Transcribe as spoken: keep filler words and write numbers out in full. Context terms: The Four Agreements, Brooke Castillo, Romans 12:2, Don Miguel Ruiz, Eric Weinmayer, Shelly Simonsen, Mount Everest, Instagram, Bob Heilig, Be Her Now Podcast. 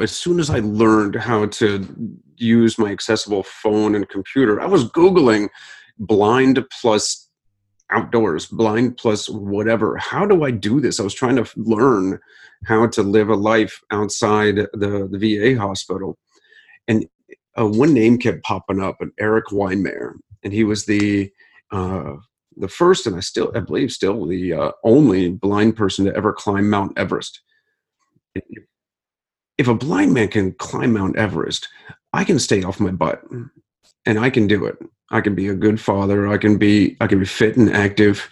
as soon as I learned how to use my accessible phone and computer, I was Googling blind plus outdoors, blind plus whatever. How do I do this? I was trying to learn how to live a life outside the, the V A hospital. And uh, one name kept popping up, and Eric Weinmayer. And he was the uh, the first, and I still, I believe still, the uh, only blind person to ever climb Mount Everest. If a blind man can climb Mount Everest, I can stay off my butt, and I can do it. I can be a good father. I can be, I can be fit and active.